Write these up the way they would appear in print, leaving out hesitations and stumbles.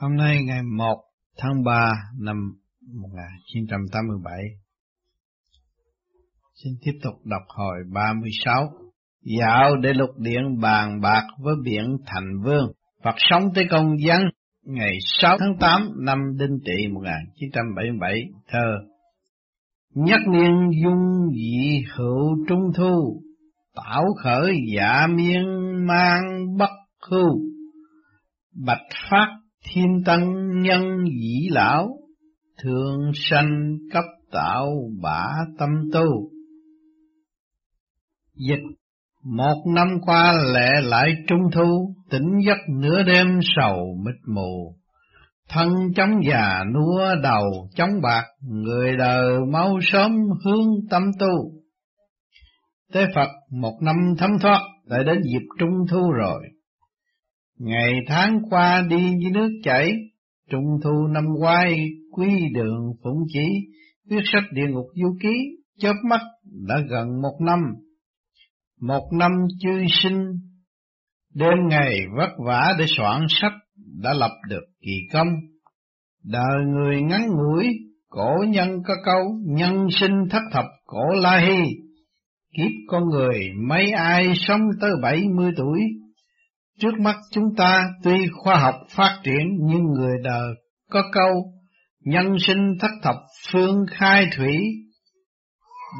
Hôm nay ngày 1 tháng 3 năm 1987. Xin tiếp tục đọc hồi 36. Dạo để lục điện bàn bạc với biển Thành Vương, Phật sống tới công dân ngày 6 tháng 8 năm Đinh Tỵ 1977. Thơ nhất niên dung dị hữu trung thu, tảo khởi dạ miên mang bất khu, bạch phát thiên tân nhân dĩ lão, thường sanh cấp tạo bả tâm tu. Dịch: một năm qua lẽ lại trung thu, tỉnh giấc nửa đêm sầu mịt mù, thân chống già nua đầu chống bạc, người đời mau sớm hướng tâm tu. Tế Phật một năm thấm thoát, lại đến dịp trung thu rồi. Ngày tháng qua đi như nước chảy, trung thu năm ngoái quy đường phụng chỉ, viết sách Địa Ngục Du Ký, chớp mắt đã gần một năm chư sinh, đêm ngày vất vả để soạn sách đã lập được kỳ công. Đời người ngắn ngủi, cổ nhân có câu nhân sinh thất thập cổ la hi, kiếp con người mấy ai sống tới 70 tuổi. Trước mắt chúng ta tuy khoa học phát triển nhưng người đời có câu nhân sinh thất thập phương khai thủy.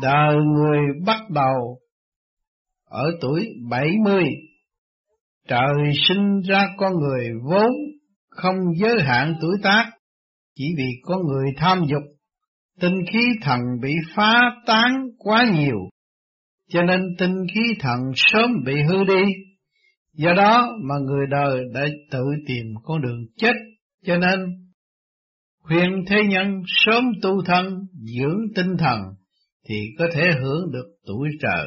Đời người bắt đầu ở tuổi 70, trời sinh ra con người vốn không giới hạn tuổi tác, chỉ vì con người tham dục, tinh khí thần bị phá tán quá nhiều, cho nên tinh khí thần sớm bị hư đi. Do đó mà người đời đã tự tìm con đường chết, cho nên khuyên thế nhân sớm tu thân, dưỡng tinh thần thì có thể hưởng được tuổi trời.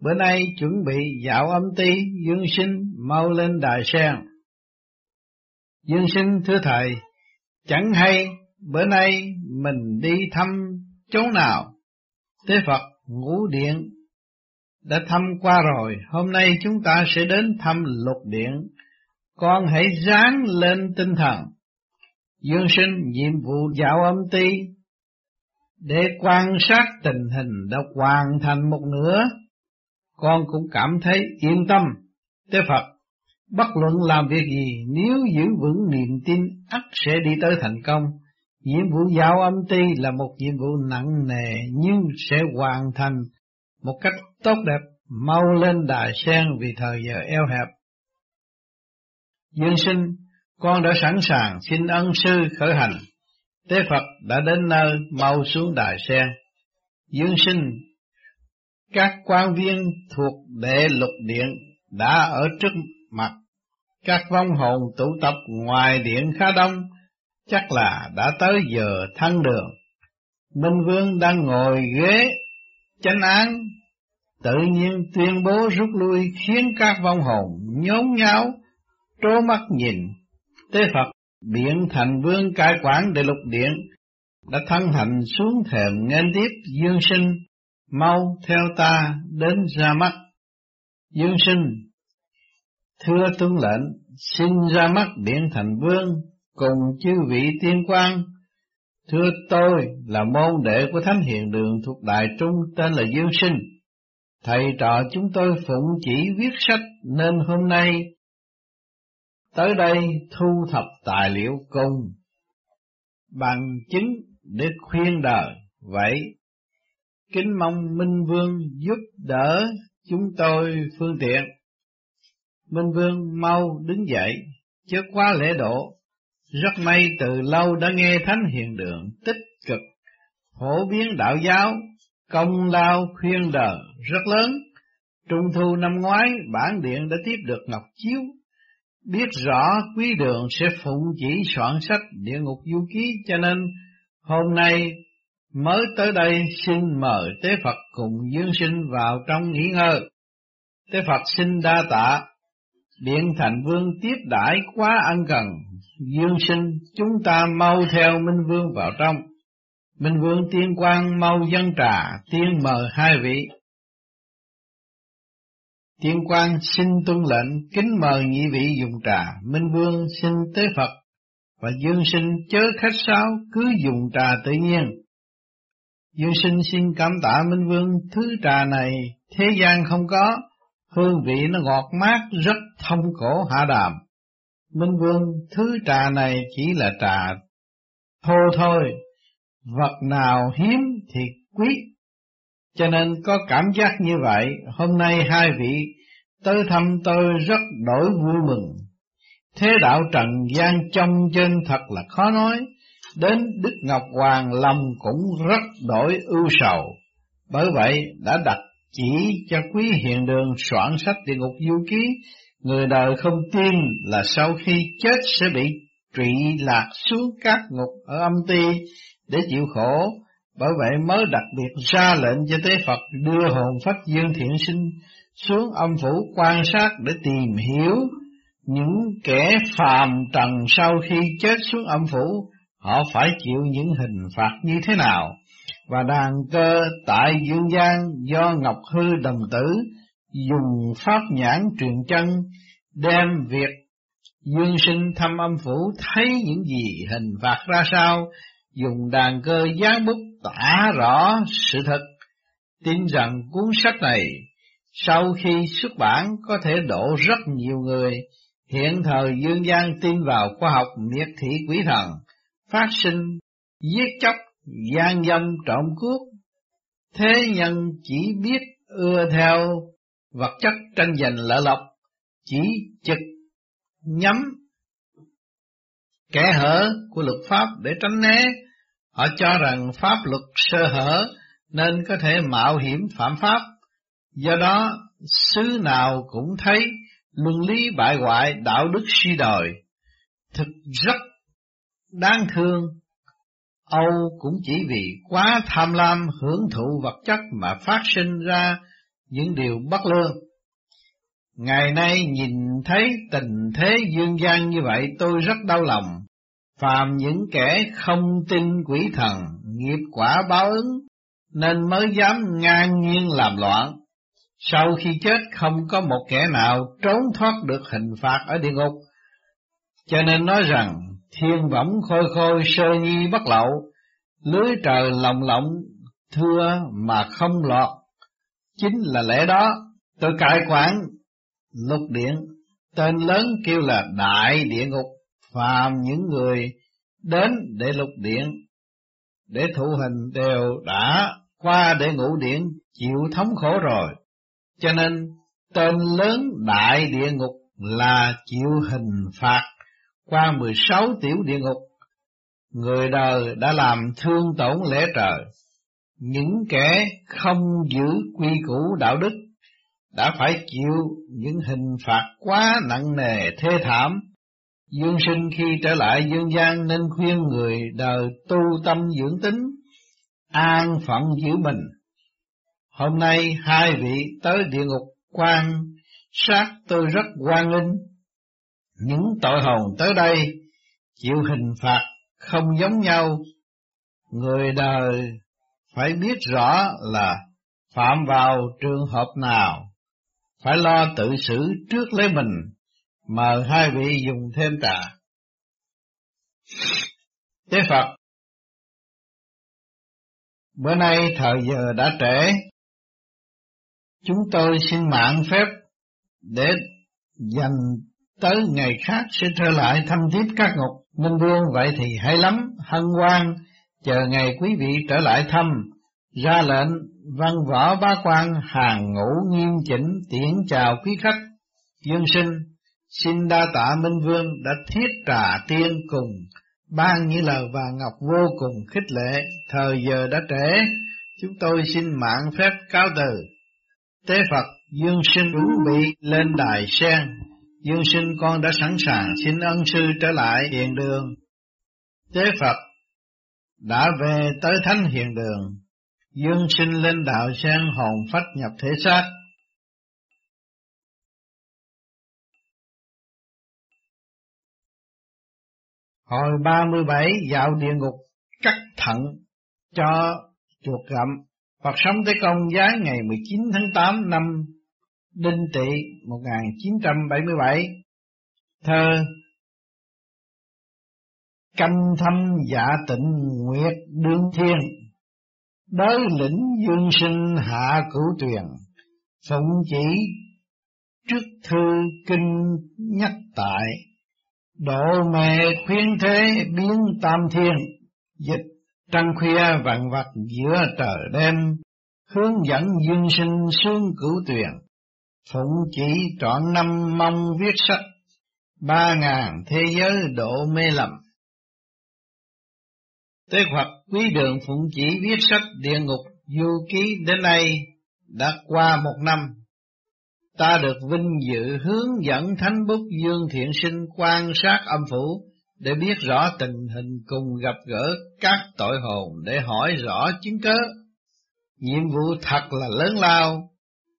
Bữa nay chuẩn bị dạo âm ty, Dương Sinh mau lên đài sen. Dương Sinh: thưa thầy, chẳng hay bữa nay mình đi thăm chỗ nào? Tế Phật: Ngũ Điện đã thăm qua rồi, hôm nay chúng ta sẽ đến thăm Lục Điện, con hãy ráng lên tinh thần. Dương Sinh: nhiệm vụ dạo âm ty để quan sát tình hình đã hoàn thành một nửa, con cũng cảm thấy yên tâm. Tế Phật: bất luận làm việc gì, nếu giữ vững niềm tin ắt sẽ đi tới thành công. Nhiệm vụ dạo âm ty là một nhiệm vụ nặng nề nhưng sẽ hoàn thành một cách tốt đẹp, mau lên đài sen vì thời giờ eo hẹp. Dương Sinh: con đã sẵn sàng, xin ân sư khởi hành. Tế Phật: đã đến nơi, mau xuống đài sen. Dương Sinh: các quan viên thuộc đệ Lục Điện đã ở trước mặt, các vong hồn tụ tập ngoài điện khá đông, chắc là đã tới giờ thăng đường. Minh Vương đang ngồi ghế chánh án, tự nhiên tuyên bố rút lui, khiến các vong hồn nhốn nháo trố mắt nhìn. Tế Phật: Điện Thành Vương cai quản đệ Lục Điện đã thân hành xuống thềm nghênh tiếp Dương Sinh, mau theo ta đến ra mắt. Dương Sinh: thưa tuân lệnh, xin ra mắt Điện Thành Vương cùng chư vị tiên quan. Thưa, tôi là môn đệ của Thánh Hiền Đường thuộc Đại Trung, tên là Dương Sinh. Thầy trò chúng tôi phụng chỉ viết sách nên hôm nay tới đây thu thập tài liệu cùng bằng chứng để khuyên đời. Vậy kính mong Minh Vương giúp đỡ chúng tôi phương tiện. Minh Vương mau đứng dậy, chớ quá lễ độ. Rất may từ lâu đã nghe Thánh Hiền Đường tích cực phổ biến đạo giáo, công lao khuyên đời rất lớn. Trung thu năm ngoái bản điện đã tiếp được ngọc chiếu, biết rõ quý đường sẽ phụng chỉ soạn sách Địa Ngục Du Ký, cho nên hôm nay mới tới đây, xin mời Tế Phật cùng Dương Sinh vào trong nghỉ ngơi. Tế Phật: xin đa tạ. Điện Thành Vương tiếp đãi quá ân cần. Dương Sinh: chúng ta mau theo Minh Vương vào trong. Minh Vương tiên quan mau dâng trà, tiên mời hai vị. Tiên quan: xin tuân lệnh, kính mời nhị vị dùng trà. Minh Vương: xin Tế Phật và dương sinh chớ khách sáo, cứ dùng trà tự nhiên. Dương sinh xin cảm tạ Minh Vương, thứ trà này thế gian không có, hương vị nó ngọt mát rất thông cổ hạ đàm. Minh Vương, thứ trà này chỉ là trà thô thôi, vật nào hiếm thì quý, cho nên có cảm giác như vậy. Hôm nay hai vị tới thăm tôi rất đổi vui mừng. Thế đạo trần gian trong chân thật là khó nói, đến Đức Ngọc Hoàng lòng cũng rất đổi ưu sầu, bởi vậy đã đặt chỉ cho quý hiện đường soạn sách Địa Ngục Du Ký. Người đời không tin là sau khi chết sẽ bị trụy lạc xuống các ngục ở âm ti để chịu khổ, bởi vậy mới đặc biệt ra lệnh cho Tế Phật đưa hồn phách Dương Thiện Sinh xuống âm phủ quan sát để tìm hiểu những kẻ phàm trần sau khi chết xuống âm phủ họ phải chịu những hình phạt như thế nào, và đàn cơ tại dương gian do Ngọc Hư đồng tử dùng pháp nhãn truyền chân đem việc Dương Sinh thăm âm phủ thấy những gì, hình phạt ra sao, dùng đàn cơ gián bút tả rõ sự thật. Tin rằng cuốn sách này sau khi xuất bản có thể đổ rất nhiều người. Hiện thời dương gian tin vào khoa học miệt thị quỷ thần, phát sinh giết chóc, gian dâm, trộm cướp, thế nhân chỉ biết ưa theo vật chất, tranh giành lợi lộc, chỉ trực nhắm kẻ hở của luật pháp để tránh né. Họ cho rằng pháp luật sơ hở nên có thể mạo hiểm phạm pháp, do đó xứ nào cũng thấy luân lý bại hoại, đạo đức suy đồi, thực rất đáng thương. Âu cũng chỉ vì quá tham lam hưởng thụ vật chất mà phát sinh ra những điều bất lương. Ngày nay nhìn thấy tình thế dương gian như vậy tôi rất đau lòng. Phàm những kẻ không tin quỷ thần, nghiệp quả báo ứng nên mới dám ngang nhiên làm loạn. Sau khi chết không có một kẻ nào trốn thoát được hình phạt ở địa ngục, cho nên nói rằng thiên võng khôi khôi, sơ nhi bất lậu, lưới trời lồng lộng thưa mà không lọt. Chính là lẽ đó tôi cải quản lục điện, tên lớn kêu là Đại Địa Ngục. Phàm những người đến để lục điện, để thụ hình đều đã qua để ngũ điện chịu thống khổ rồi, cho nên tên lớn Đại Địa Ngục là chịu hình phạt qua 16 tiểu địa ngục. Người đời đã làm thương tổn lẽ trời, những kẻ không giữ quy củ đạo đức đã phải chịu những hình phạt quá nặng nề thê thảm. Dương Sinh khi trở lại dương gian nên khuyên người đời tu tâm dưỡng tính, an phận giữ mình. Hôm nay hai vị tới địa ngục quan sát tôi rất hoan nghênh. Những tội hồn tới đây chịu hình phạt không giống nhau. Người đời phải biết rõ là phạm vào trường hợp nào, phải lo tự xử trước lấy mình. Mời hai vị dùng thêm trà. Tế Phật, bữa nay thời giờ đã trễ, chúng tôi xin mạn phép để dành tới ngày khác sẽ trở lại thăm tiếp các ngục. Minh Vương, vậy thì hay lắm, hân hoan chờ ngày quý vị trở lại thăm. Ra lệnh văn võ bá quan hàng ngũ nghiêm chỉnh tiễn chào quý khách. Dương Sinh xin đa tạ Minh Vương đã thiết trà tiên cùng ban những lời và ngọc vô cùng khích lệ. Thời giờ đã trễ, chúng tôi xin mạn phép cáo từ. Tế Phật, Dương Sinh chuẩn bị lên đài sen. Dương Sinh, con đã sẵn sàng, xin ân sư trở lại hiện đường. Tế Phật, đã về tới thánh hiện đường. Dương Sinh lên đạo sen, hồn phách nhập thể xác. Hồi 37 dạo địa ngục cắt thận cho chuột gặm. Phật sống tới công giá ngày 19 tháng 8 năm Đinh Tỵ 1977. Thơ canh thâm dạ tịnh nguyệt đương thiên, đới lĩnh dương sinh hạ cửu tuyền, phụng chỉ trước thư kinh nhắc tại, độ mẹ khuyên thế biến tam thiên, dịch trăng khuya vạn vật giữa trời đêm, hướng dẫn dương sinh xương cửu tuyền, phụng chỉ trọn năm mong viết sách, 3000 thế giới độ mê lầm. Tế Phật Quý Đường phụng chỉ viết sách Địa Ngục Du Ký đến nay đã qua 1 năm. Ta được vinh dự hướng dẫn Thánh Bút Dương Thiện Sinh quan sát âm phủ để biết rõ tình hình cùng gặp gỡ các tội hồn để hỏi rõ chứng cớ. Nhiệm vụ thật là lớn lao,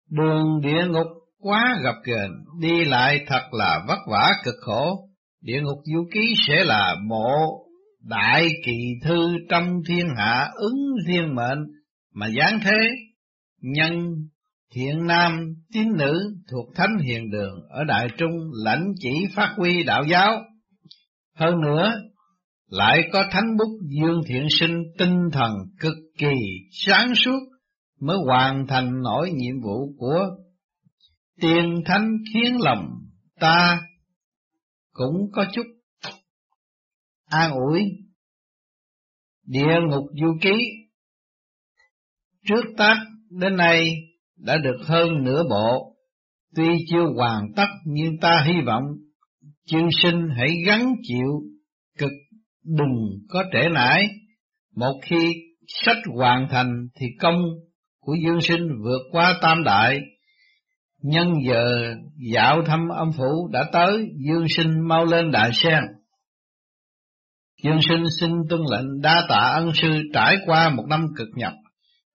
đường địa ngục quá gập ghềnh, đi lại thật là vất vả cực khổ. Địa Ngục Du Ký sẽ là mộ đại kỳ thư trong thiên hạ ứng thiên mệnh mà giáng thế, nhân thiện nam tín nữ thuộc thánh hiền đường ở Đại Trung lãnh chỉ phát huy đạo giáo. Hơn nữa, lại có Thánh Bút Dương Thiện Sinh tinh thần cực kỳ sáng suốt mới hoàn thành nổi nhiệm vụ của Tiền Thánh, khiến lòng ta cũng có chút an ủi. Địa Ngục Du Ký trước tác đến nay đã được hơn nửa bộ, tuy chưa hoàn tất nhưng ta hy vọng chương sinh hãy gắng chịu cực, đừng có trễ nải. Một khi sách hoàn thành thì công của dương sinh vượt qua tam đại. Nhân giờ dạo thăm âm phủ đã tới, dương sinh mau lên đại sen. Dương sinh xin tuân lệnh đa tạ ân sư. Trải qua 1 năm cực nhập,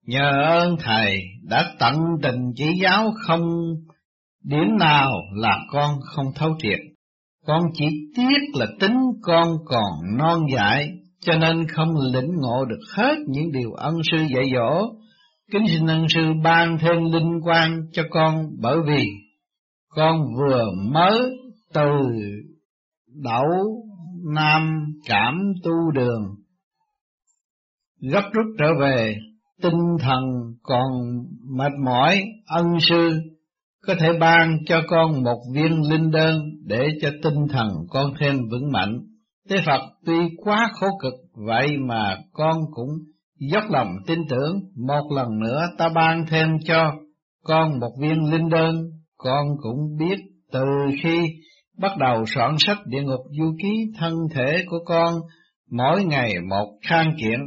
nhờ ơn thầy đã tận tình chỉ giáo, không điểm nào là con không thấu triệt. Con chỉ tiếc là tính con còn non dại, cho nên không lĩnh ngộ được hết những điều ân sư dạy dỗ. Kính xin ân sư ban thêm linh quang cho con, bởi vì con vừa mới từ Đậu Nam Cảm tu đường gấp rút trở về, tinh thần còn mệt mỏi. Ân sư có thể ban cho con một viên linh đơn để cho tinh thần con thêm vững mạnh. Thế Phật tuy quá khổ cực vậy mà con cũng dốc lòng tin tưởng. Một lần nữa ta ban thêm cho con một viên linh đơn. Con cũng biết từ khi bắt đầu soạn sách Địa Ngục Du Ký, thân thể của con mỗi ngày một khang kiện.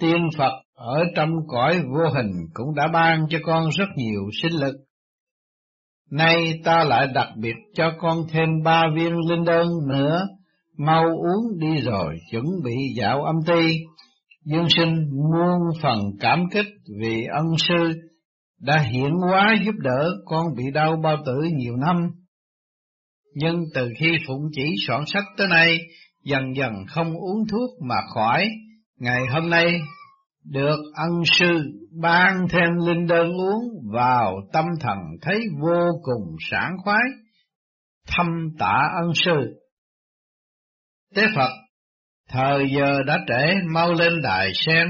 Tiên Phật ở trong cõi vô hình cũng đã ban cho con rất nhiều sinh lực. Nay ta lại đặc biệt cho con thêm 3 viên linh đơn nữa, mau uống đi rồi chuẩn bị dạo âm ty. Dương sinh muôn phần cảm kích vì ân sư đã hiển hóa giúp đỡ con bị đau bao tử nhiều năm. Nhưng từ khi phụng chỉ soạn sách tới nay, dần dần không uống thuốc mà khỏi. Ngày hôm nay được ân sư ban thêm linh đơn uống vào, tâm thần thấy vô cùng sảng khoái. Thâm tạ ân sư. Tế Phật, thời giờ đã trễ, mau lên đài sen.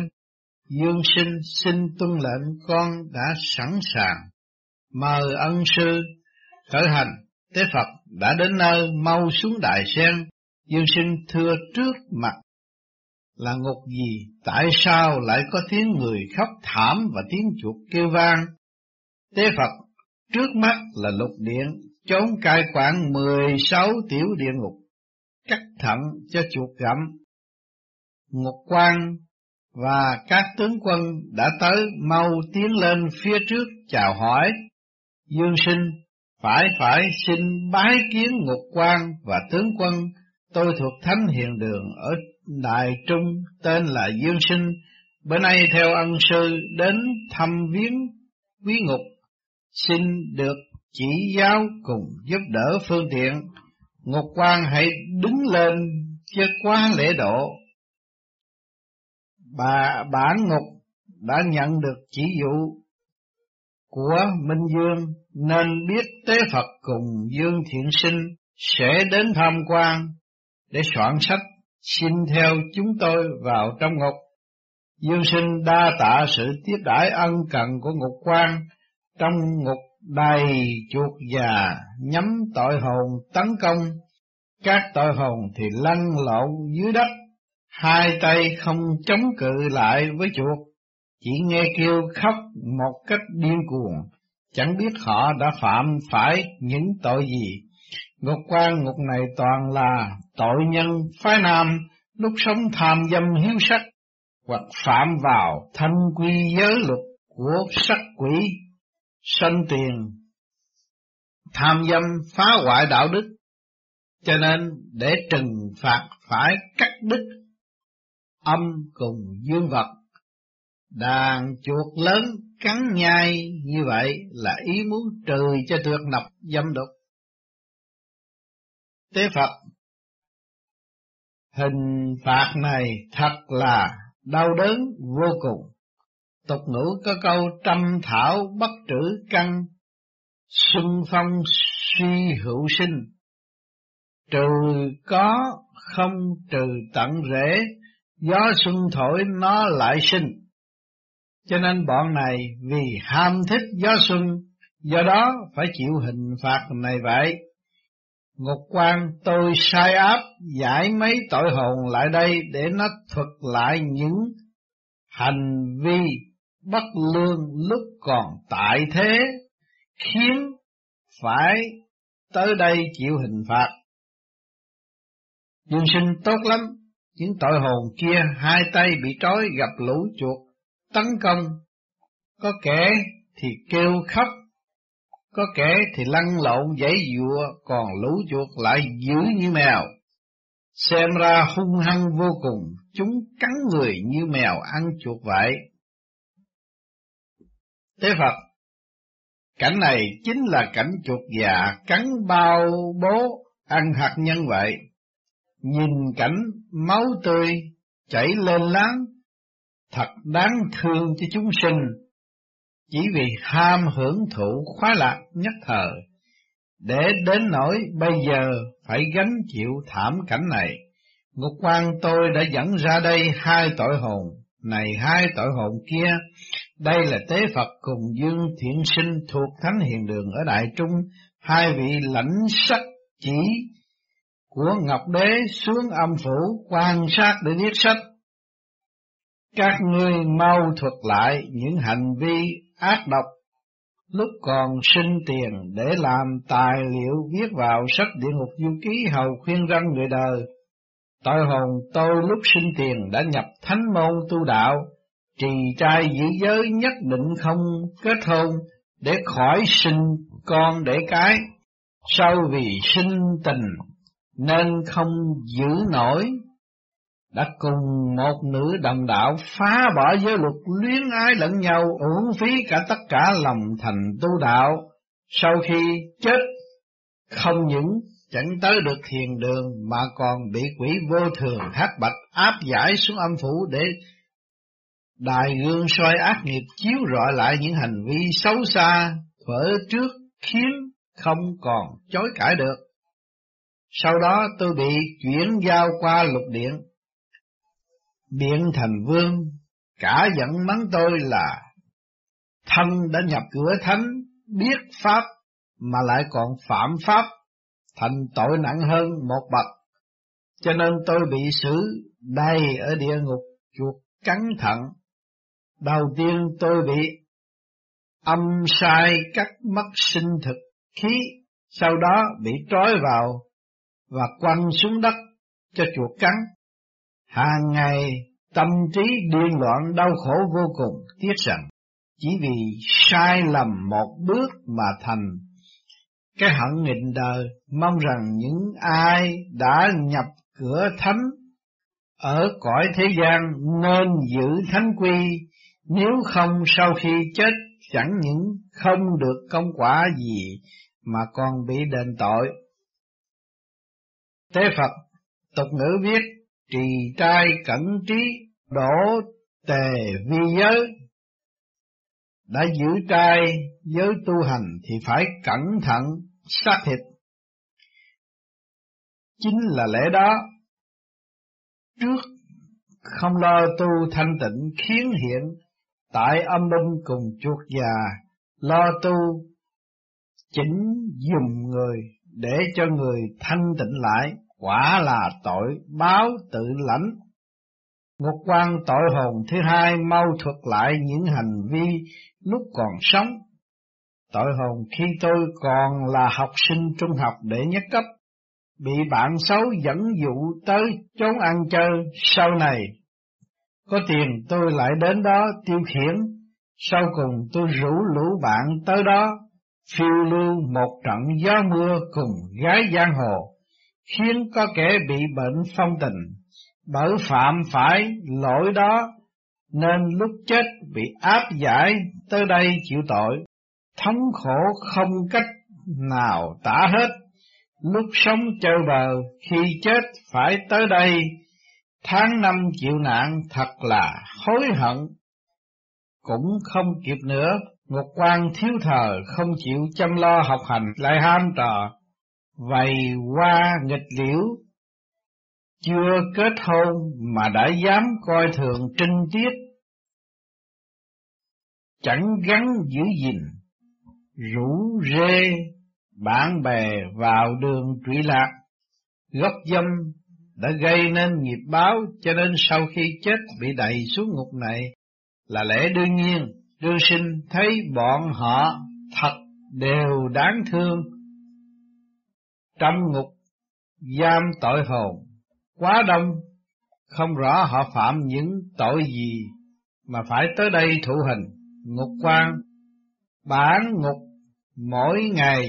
Dương sinh xin tuân lệnh, con đã sẵn sàng. Mời ân sư khởi hành. Tế Phật đã đến nơi, mau xuống đài sen. Dương sinh thưa trước mặt là ngục gì, tại sao lại có tiếng người khóc thảm và tiếng chuột kêu vang? Tế Phật, trước mắt là lục điện, chốn cai quản 16 tiểu địa ngục, cắt thận cho chuột gặm. Ngục quan và các tướng quân đã tới, mau tiến lên phía trước chào hỏi. Dương sinh phải xin bái kiến ngục quan và tướng quân. Tôi thuộc thánh hiền đường ở Đại Trung, tên là Dương sinh, bữa nay theo ân sư đến thăm viếng quý ngục, xin được chỉ giáo cùng giúp đỡ phương tiện. Ngục quan hãy đứng lên chứ quá lễ độ. Bản ngục đã nhận được chỉ dụ của Minh Dương nên biết Tế Phật cùng Dương Thiện Sinh sẽ đến tham quan để soạn sách xin theo chúng tôi vào trong ngục. Dương Sinh đa tạ sự tiếp đãi ân cần của ngục quan, trong ngục đầy chuột già nhắm tội hồn tấn công, các tội hồn thì lăn lộn dưới đất, hai tay không chống cự lại với chuột, chỉ nghe kêu khóc một cách điên cuồng, chẳng biết họ đã phạm phải những tội gì. Ngục quan ngục này toàn là tội nhân phái nam, lúc sống tham dâm hiếu sắc, hoặc phạm vào thanh quy giới luật của sắc quỷ, sanh tiền, tham dâm phá hoại đạo đức, cho nên để trừng phạt phải cắt đứt âm cùng dương vật. Đàn chuột lớn cắn nhai như vậy là ý muốn trừ cho tuyệt nập dâm độc. Tế Phật, hình phạt này thật là đau đớn vô cùng. Tục ngữ có câu trăm thảo bất trữ căn, xuân phong suy hữu sinh, trừ có không trừ tận rễ, gió xuân thổi nó lại sinh. Cho nên bọn này vì ham thích gió xuân, do đó phải chịu hình phạt này vậy. Ngục quan, tôi sai áp giải mấy tội hồn lại đây để nó thuật lại những hành vi bất lương lúc còn tại thế, khiến phải tới đây chịu hình phạt. Dương Sinh tốt lắm, những tội hồn kia hai tay bị trói gặp lũ chuột tấn công, có kẻ thì kêu khóc, có kẻ thì lăn lộn giãy giụa, còn lũ chuột lại dữ như mèo, xem ra hung hăng vô cùng, chúng cắn người như mèo ăn chuột vậy. Tế Phật, cảnh này chính là cảnh chuột già cắn bao bố ăn hạt nhân vậy. Nhìn cảnh máu tươi chảy lên láng, thật đáng thương cho chúng sinh, chỉ vì ham hưởng thụ khoái lạc nhất thời, để đến nỗi bây giờ phải gánh chịu thảm cảnh này. Ngục quan, tôi đã dẫn ra đây hai tội hồn này, hai tội hồn kia. Đây là Tế Phật cùng Dương Thiện Sinh thuộc Thánh Hiền Đường ở Đại Trung, hai vị lãnh sắc chỉ của Ngọc Đế xuống âm phủ quan sát để viết sách. Các ngươi mau thuật lại những hành vi ác độc lúc còn sinh tiền để làm tài liệu viết vào sách Địa Ngục Du Ký, hầu khuyên răn người đời. Tội hồn tôi lúc sinh tiền đã nhập thánh môn tu đạo, trì trai giữ giới, nhất định không kết hôn để khỏi sinh con đẻ cái. Sau vì sinh tình nên không giữ nổi, đã cùng một nữ đồng đạo phá bỏ giới luật, luyến ái lẫn nhau, uổng phí cả tất cả lòng thành tu đạo. Sau khi chết, không những chẳng tới được thiền đường mà còn bị quỷ vô thường thác bạch áp giải xuống âm phủ để đài gương soi ác nghiệp, chiếu rọi lại những hành vi xấu xa thuở trước, khiến không còn chối cãi được. Sau đó tôi bị chuyển giao qua lục điện. Biện Thành Vương cả giận mắng tôi là thân đã nhập cửa thánh, biết pháp mà lại còn phạm pháp, thành tội nặng hơn một bậc. Cho nên tôi bị xử đầy ở địa ngục chuột cắn thận. Đầu tiên tôi bị âm sai cắt mất sinh thực khí, sau đó bị trói vào và quăng xuống đất cho chuột cắn. Hàng ngày tâm trí điên loạn, đau khổ vô cùng, tiếc rằng chỉ vì sai lầm một bước mà thành cái hận nghịch đời. Mong rằng những ai đã nhập cửa thánh ở cõi thế gian nên giữ thánh quy, nếu không sau khi chết chẳng những không được công quả gì mà còn bị đền tội. Tế Phật, tục ngữ viết trì trai cẩn trí, đổ tề vi giới. Đã giữ trai giới tu hành thì phải cẩn thận sát thịt, chính là lẽ đó. trước, không lo tu thanh tịnh khiến hiện tại âm linh cùng chuột già, lo tu chỉnh dùm người để cho người thanh tịnh lại, quả là tội báo tự lãnh. Ngục quan tội hồn thứ hai mau thuật lại những hành vi lúc còn sống. Tội hồn khi tôi còn là học sinh trung học đệ nhất cấp, bị bạn xấu dẫn dụ tới chốn ăn chơi, sau này có tiền tôi lại đến đó tiêu khiển, sau cùng tôi rủ lũ bạn tới đó, phiêu lưu một trận gió mưa cùng gái giang hồ, khiến có kẻ bị bệnh phong tình, bởi phạm phải lỗi đó nên lúc chết bị áp giải tới đây chịu tội, thống khổ không cách nào tả hết. Lúc sống chơi bờ, khi chết phải tới đây, tháng năm chịu nạn thật là hối hận, cũng không kịp nữa. Ngục quan thiếu thờ không chịu chăm lo học hành, lại ham trò vầy qua nghịch liễu, chưa kết hôn mà đã dám coi thường trinh tiết, chẳng gắn giữ gìn, rủ rê bạn bè vào đường trụy lạc. Gốc dâm đã gây nên nghiệp báo, cho nên sau khi chết bị đày xuống ngục này là lẽ đương nhiên. Đương sinh thấy bọn họ thật đều đáng thương, trong ngục giam tội hồn quá đông, không rõ họ phạm những tội gì mà phải tới đây thụ hình. Ngục quan bản ngục mỗi ngày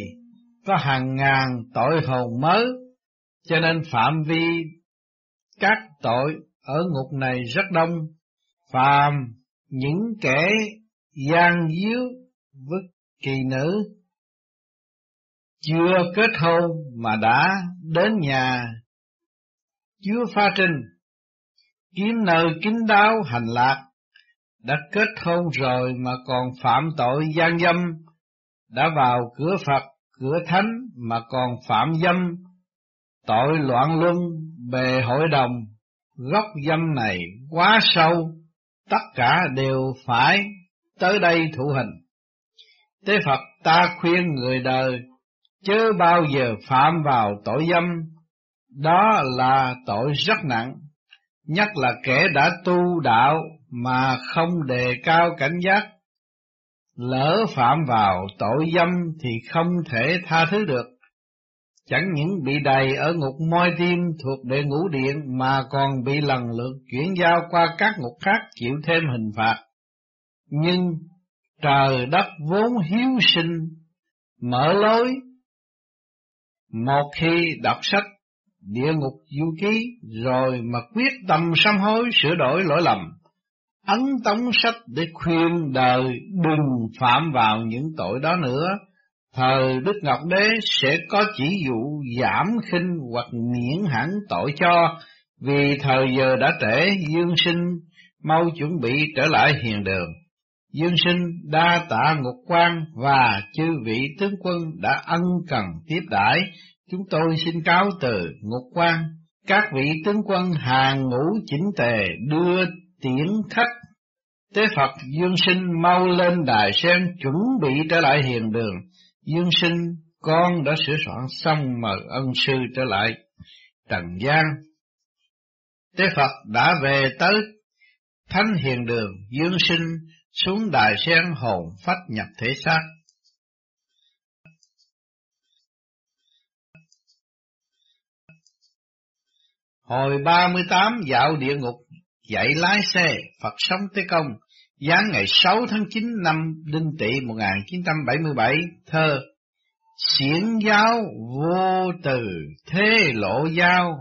có hàng ngàn tội hồn mới, cho nên phạm vi các tội ở ngục này rất đông. Phàm những kẻ gian díu với kỳ nữ, chưa kết hôn mà đã đến nhà chứa pha trinh, kiếm nơi kín đáo hành lạc, đã kết hôn rồi mà còn phạm tội gian dâm, đã vào cửa Phật, cửa Thánh mà còn phạm dâm, tội loạn luân bề hội đồng. Gốc dâm này quá sâu, tất cả đều phải tới đây thụ hình. Tế Phật ta khuyên người đời chớ bao giờ phạm vào tội dâm, đó là tội rất nặng, nhất là kẻ đã tu đạo mà không đề cao cảnh giác, lỡ phạm vào tội dâm thì không thể tha thứ được, chẳng những bị đày ở ngục Moi Tim thuộc Địa Ngũ Điện mà còn bị lần lượt chuyển giao qua các ngục khác chịu thêm hình phạt. Nhưng trời đất vốn hiếu sinh, mở lối. Một khi đọc sách Địa Ngục Du Ký rồi mà quyết tâm sám hối sửa đổi lỗi lầm, ấn tống sách để khuyên đời đừng phạm vào những tội đó nữa, thời Đức Ngọc Đế sẽ có chỉ dụ giảm khinh hoặc miễn hẳn tội cho, vì thời giờ đã trễ. Dương sinh mau chuẩn bị trở lại hiền đường. Dương sinh đa tạ ngục quan và chư vị tướng quân đã ân cần tiếp đãi, chúng tôi xin cáo từ. Ngục quan: các vị tướng quân hàng ngũ chỉnh tề đưa tiễn khách. Tế Phật: Dương sinh mau lên đài sen chuẩn bị trở lại hiền đường. Dương sinh: con đã sửa soạn xong, mời ân sư trở lại trần gian. Tế Phật đã về tới thánh hiền đường. Dương sinh xuống đài sen, hồn phách nhập thể xác. Hồi 38 dạo địa ngục dạy lái xe, Phật sống Tế Công, giáng ngày 6 tháng 9 năm Đinh Tỵ 1977. Thơ: xiển giáo vô từ thế lộ giao,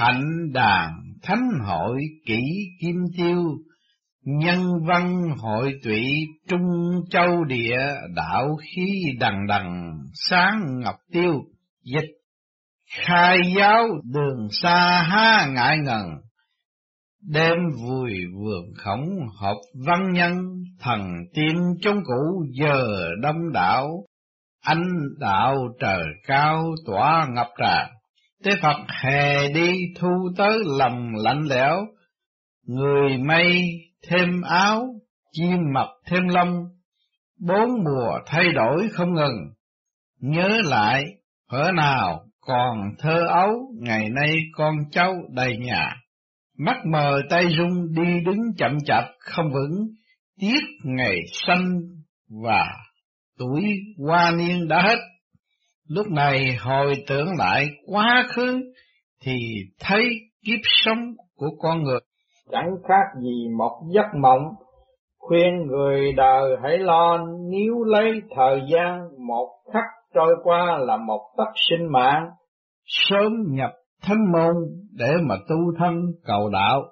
hạnh đàn thánh hội kỹ kim tiêu, nhân văn hội tụy trung châu địa, đạo khí đằng đằng sáng ngọc tiêu. Dịch: khai giáo đường xa há ngại ngần, đêm vùi vườn khổng hợp văn nhân, thần tiên trong cũ giờ đông đảo, ánh đạo trời cao tỏa ngập tràn, Tế Phật hề đi thu tới lòng lạnh lẽo, người may thêm áo, chim mập thêm lông, bốn mùa thay đổi không ngừng. Nhớ lại, thuở nào còn thơ ấu, ngày nay con cháu đầy nhà. Mắt mờ tay rung đi đứng chậm chạp không vững, tiếc ngày sanh và tuổi hoa niên đã hết. Lúc này hồi tưởng lại quá khứ thì thấy kiếp sống của con người chẳng khác gì một giấc mộng. Khuyên người đời hãy lo níu lấy thời gian, một khắc trôi qua là một tấc sinh mạng. Sớm nhập thánh môn để mà tu thân cầu đạo.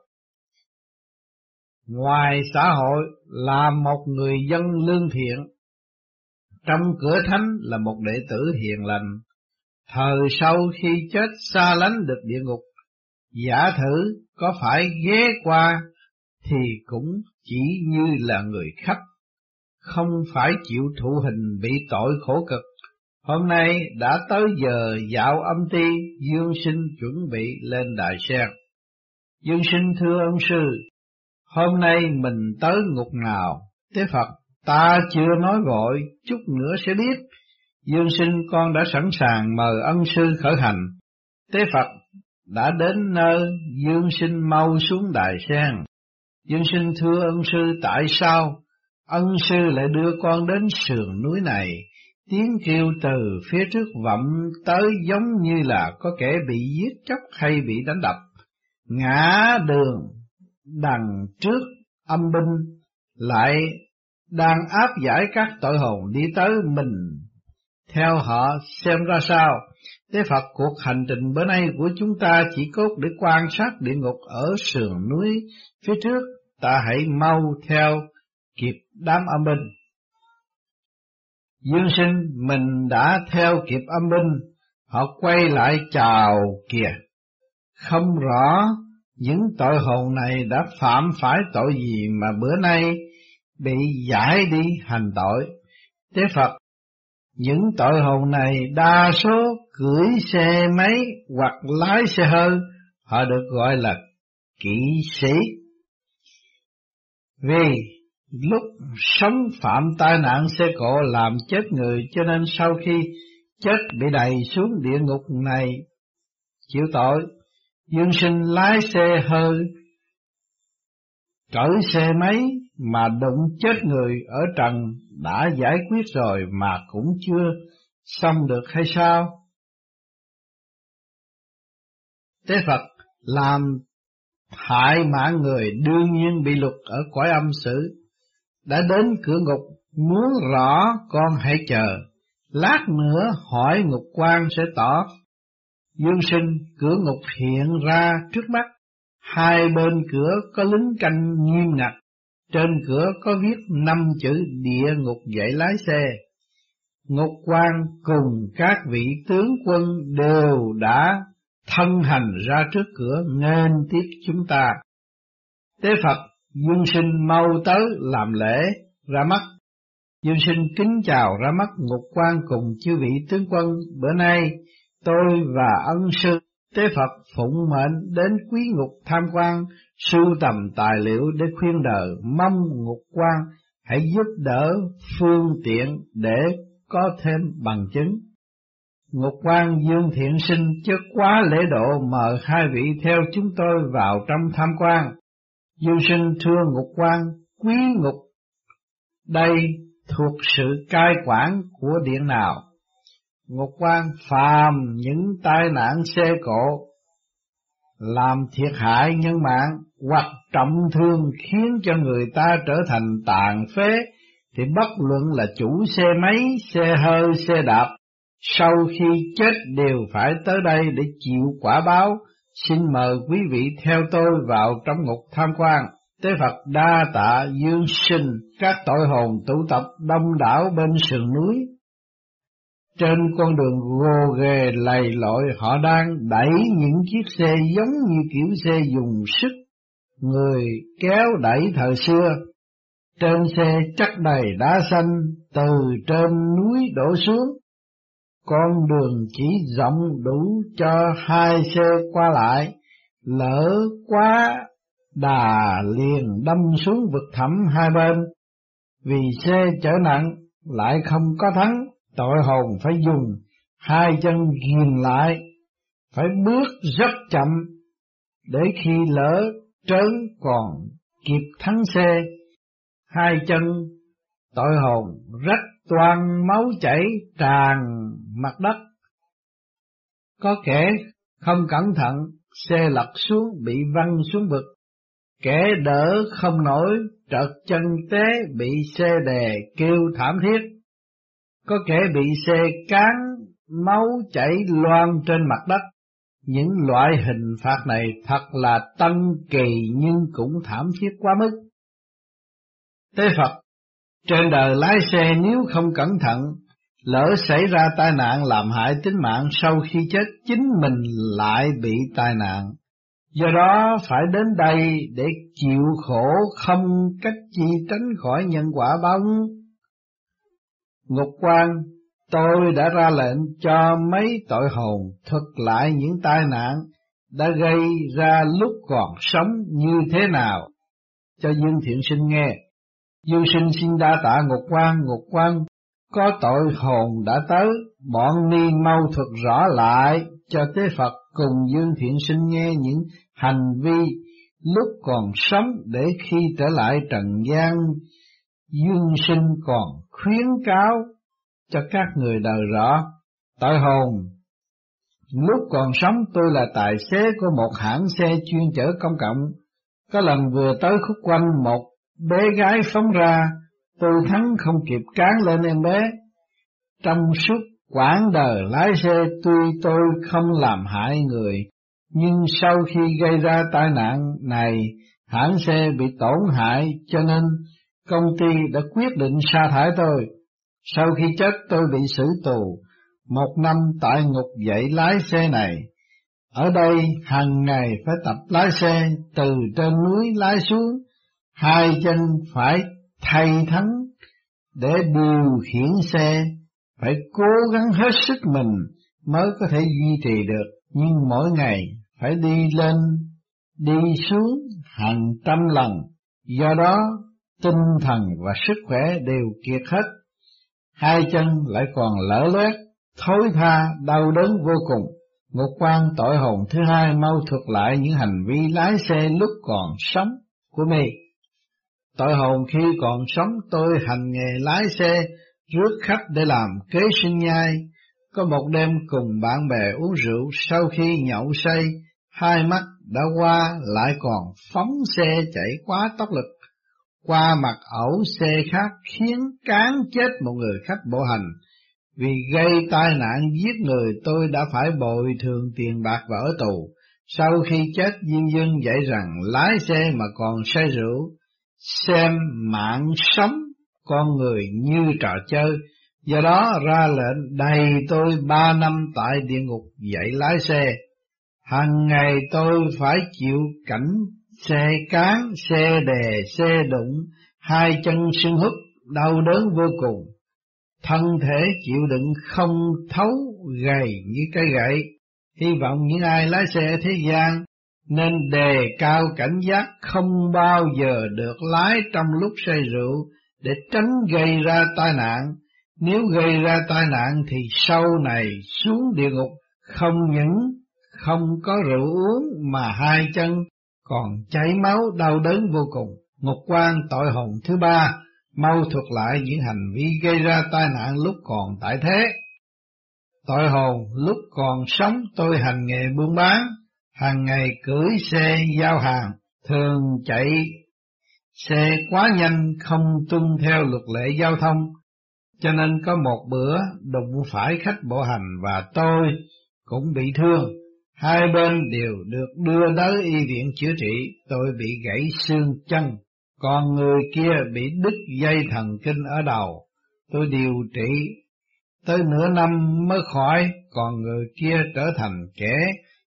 Ngoài xã hội là một người dân lương thiện, trong cửa thánh là một đệ tử hiền lành. Thời sau khi chết xa lánh được địa ngục, giả thử có phải ghé qua thì cũng chỉ như là người khách, không phải chịu thụ hình bị tội khổ cực. Hôm nay đã tới giờ dạo âm ti, Dương Sinh chuẩn bị lên đài sen. Dương Sinh thưa ông sư, hôm nay mình tới ngục nào? Tế Phật: Ta chưa nói vội, chút nữa sẽ biết. Dương Sinh: Con đã sẵn sàng, mời ân sư khởi hành. Tế Phật đã đến nơi, Dương Sinh mau xuống đài sen. Dương Sinh: Thưa ân sư, tại sao ân sư lại đưa con đến sườn núi này? Tiếng kêu từ phía trước vọng tới giống như là có kẻ bị giết chóc hay bị đánh đập. Ngã đường đằng trước âm binh lại đang áp giải các tội hồn đi tới, mình theo họ xem ra sao? Tế Phật: Cuộc hành trình bữa nay của chúng ta chỉ cốt để quan sát địa ngục ở sườn núi phía trước, ta hãy mau theo kịp đám âm binh. Dương Sinh: Mình đã theo kịp âm binh, họ quay lại chào kìa. Không rõ những tội hồn này đã phạm phải tội gì mà bữa nay bị giải đi hành tội. Tế Phật: Những tội hồn này đa số cưỡi xe máy hoặc lái xe hơi, họ được gọi là kỵ sĩ. Vì lúc sống phạm tai nạn xe cộ làm chết người, cho nên sau khi chết bị đày xuống địa ngục này chịu tội. Dương Sinh: Lái xe hơi, cỡ xe máy mà đụng chết người ở trần đã giải quyết rồi mà cũng chưa xong được hay sao? Tế Phật: Làm hại mạng người đương nhiên bị luật ở cõi âm xử. Đã đến cửa ngục, muốn rõ con hãy chờ, lát nữa hỏi ngục quan sẽ tỏ. Dương Sinh: Cửa ngục hiện ra trước mắt, hai bên cửa có lính canh nghiêm ngặt, trên cửa có viết 5 chữ: Địa ngục dạy lái xe. Ngục quan cùng các vị tướng quân đều đã thân hành ra trước cửa nghênh tiếp chúng ta. Tế Phật: Dương Sinh mau tới làm lễ ra mắt. Dương Sinh kính chào ra mắt ngục quan cùng chư vị tướng quân. Bữa nay tôi và ân sư Tế Phật phụng mệnh đến quý ngục tham quan, sưu tầm tài liệu để khuyên đời, mong ngục quan hãy giúp đỡ phương tiện để có thêm bằng chứng. Ngục quan Dương Thiện Sinh chứ quá lễ độ mời hai vị theo chúng tôi vào trong tham quan. Dương Sinh: Thưa ngục quan, quý ngục đây thuộc sự cai quản của điện nào? Ngục quan: Phàm những tai nạn xe cộ làm thiệt hại nhân mạng hoặc trọng thương khiến cho người ta trở thành tàn phế thì bất luận là chủ xe máy, xe hơi, xe đạp, sau khi chết đều phải tới đây để chịu quả báo. Xin mời quý vị theo tôi vào trong ngục tham quan. Tế Phật: Đa tạ Dương Sinh. Các tội hồn tụ tập đông đảo bên sườn núi, trên con đường gồ ghề lầy lội, họ đang đẩy những chiếc xe giống như kiểu xe dùng sức người kéo đẩy thời xưa. Trên xe chất đầy đá xanh từ trên núi đổ xuống, con đường chỉ rộng đủ cho hai xe qua lại, lỡ quá đà liền đâm xuống vực thẳm hai bên. Vì xe chở nặng lại không có thắng, tội hồn phải dùng hai chân ghiền lại, phải bước rất chậm để khi lỡ trớn còn kịp thắng xe. Hai chân tội hồn rách toang, máu chảy tràn mặt đất. Có kẻ không cẩn thận xe lật xuống bị văng xuống vực, kẻ đỡ không nổi trật chân té bị xe đè kêu thảm thiết, có kẻ bị xe cán máu chảy loang trên mặt đất. Những loại hình phạt này thật là tân kỳ nhưng cũng thảm thiết quá mức. Tế Phật, trên đời lái xe nếu không cẩn thận, lỡ xảy ra tai nạn làm hại tính mạng, sau khi chết chính mình lại bị tai nạn. Do đó phải đến đây để chịu khổ, không cách chi tránh khỏi nhân quả báo ứng. Ngục quan, tôi đã ra lệnh cho mấy tội hồn thuật lại những tai nạn đã gây ra lúc còn sống như thế nào cho Dương Thiện Sinh nghe. Dương Sinh xin đa tạ ngục quan. Ngục quan, có tội hồn đã tới, bọn ni mau thuật rõ lại cho Tế Phật cùng Dương Thiện Sinh nghe những hành vi lúc còn sống, để khi trở lại trần gian, Dương Sinh còn khuyến cáo cho các người đời rõ. Tội hồn, lúc còn sống tôi là tài xế của một hãng xe chuyên chở công cộng. Có lần vừa tới khúc quanh, một bé gái phóng ra, tôi thắng không kịp cán lên em bé. Trong suốt quãng đời lái xe, tuy tôi không làm hại người, nhưng sau khi gây ra tai nạn này, hãng xe bị tổn hại, cho nên công ty đã quyết định sa thải tôi. Sau khi chết tôi bị xử tù 1 năm tại ngục dạy lái xe này. Ở đây hàng ngày phải tập lái xe, từ trên núi lái xuống, hai chân phải thay thắng để điều khiển xe, phải cố gắng hết sức mình mới có thể duy trì được. Nhưng mỗi ngày phải đi lên, đi xuống hàng trăm lần, do đó tinh thần và sức khỏe đều kiệt hết, hai chân lại còn lở loét, thối tha, đau đớn vô cùng. Ngục quan, tội hồn thứ hai mau thuật lại những hành vi lái xe lúc còn sống của mày. Tội hồn, khi còn sống tôi hành nghề lái xe rước khách để làm kế sinh nhai. Có một đêm cùng bạn bè uống rượu, sau khi nhậu say, hai mắt đã qua lại còn phóng xe chạy quá tốc lực, qua mặt ẩu xe khác, khiến cán chết một người khách bộ hành. Vì gây tai nạn giết người, tôi đã phải bồi thường tiền bạc và ở tù. Sau khi chết, Diên Dân dạy rằng lái xe mà còn say rượu, xem mạng sống con người như trò chơi, do đó ra lệnh đầy tôi 3 năm tại địa ngục dạy lái xe. Hàng ngày tôi phải chịu cảnh xe cán, xe đè, xe đụng, hai chân sưng húp, đau đớn vô cùng, thân thể chịu đựng không thấu, gầy như cây gậy. Hy vọng những ai lái xe thế gian nên đề cao cảnh giác, không bao giờ được lái trong lúc say rượu để tránh gây ra tai nạn. Nếu gây ra tai nạn thì sau này xuống địa ngục không những không có rượu uống mà hai chân còn chảy máu, đau đớn vô cùng. Ngục quan, tội hồn thứ ba mau thuật lại những hành vi gây ra tai nạn lúc còn tại thế. Tội hồn, lúc còn sống tôi hành nghề buôn bán, hàng ngày cưỡi xe giao hàng, thường chạy xe quá nhanh, không tuân theo luật lệ giao thông, cho nên có một bữa đụng phải khách bộ hành và tôi cũng bị thương. Hai bên đều được đưa tới y viện chữa trị, tôi bị gãy xương chân, còn người kia bị đứt dây thần kinh ở đầu. Tôi điều trị tới nửa năm mới khỏi, còn người kia trở thành kẻ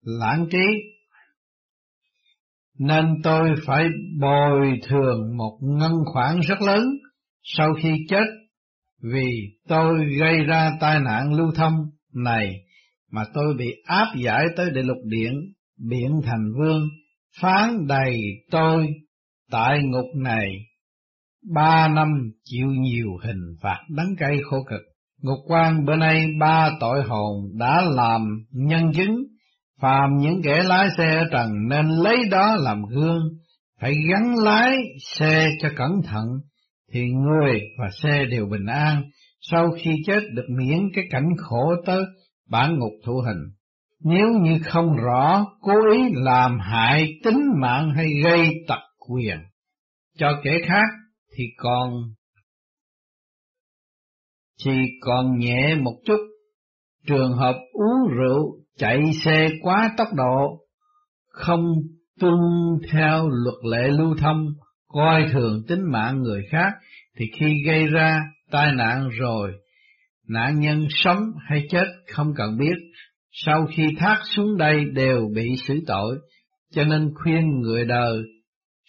lãng trí, nên tôi phải bồi thường một ngân khoản rất lớn. Sau khi chết, vì tôi gây ra tai nạn lưu thông, này mà tôi bị áp giải tới địa lục điện, biện thành vương phán đầy tôi tại ngục này 3 năm chịu nhiều hình phạt đắng cay khổ cực. Ngục quan bữa nay 3 tội hồn đã làm nhân chứng, phàm những kẻ lái xe ở trần nên lấy đó làm gương, phải gắn lái xe cho cẩn thận thì người và xe đều bình an, sau khi chết được miễn cái cảnh khổ tới bản ngục thụ hình. Nếu như không rõ cố ý làm hại tính mạng hay gây tật quyền cho kẻ khác thì chỉ còn nhẹ một chút. Trường hợp uống rượu, chạy xe quá tốc độ, không tuân theo luật lệ lưu thông, coi thường tính mạng người khác thì khi gây ra tai nạn rồi, nạn nhân sống hay chết không cần biết, sau khi thác xuống đây đều bị xử tội. Cho nên khuyên người đời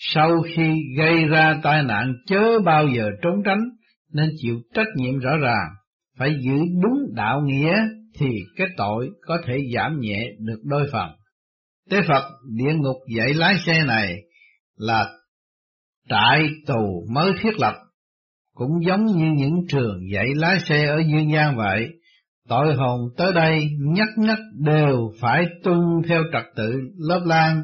sau khi gây ra tai nạn chớ bao giờ trốn tránh, nên chịu trách nhiệm rõ ràng, phải giữ đúng đạo nghĩa thì cái tội có thể giảm nhẹ được đôi phần. Tế Phật địa ngục dạy lái xe này là trại tù mới thiết lập, cũng giống như những trường dạy lái xe ở dương gian vậy. Tội hồn tới đây nhất nhất đều phải tuân theo trật tự lớp lang,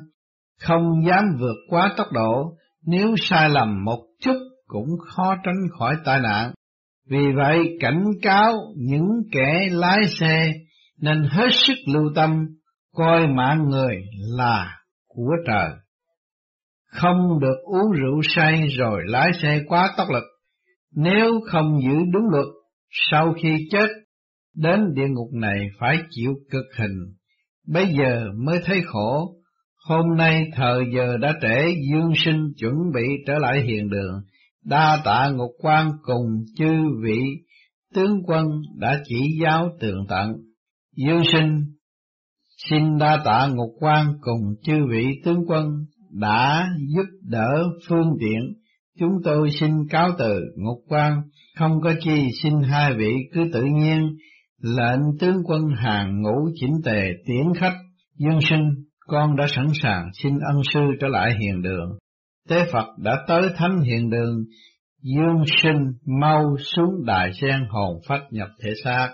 không dám vượt quá tốc độ, nếu sai lầm một chút cũng khó tránh khỏi tai nạn. Vì vậy cảnh cáo những kẻ lái xe nên hết sức lưu tâm, coi mạng người là của trời, không được uống rượu say rồi lái xe quá tốc lực. Nếu không giữ đúng luật, sau khi chết đến địa ngục này phải chịu cực hình, bây giờ mới thấy khổ. Hôm nay thời giờ đã trễ, dương sinh chuẩn bị trở lại hiền đường. Đa tạ ngục quan cùng chư vị tướng quân đã chỉ giáo tường tận. Dương sinh xin đa tạ ngục quan cùng chư vị tướng quân đã giúp đỡ phương tiện. Chúng tôi xin cáo từ. Ngục quan: không có chi, xin hai vị cứ tự nhiên. Lệnh tướng quân hàng ngũ chỉnh tề tiễn khách. Dương sinh: con đã sẵn sàng, xin ân sư trở lại hiền đường. Tế Phật đã tới thánh hiền đường. Dương sinh mau xuống đài sen, hồn phách nhập thể xác.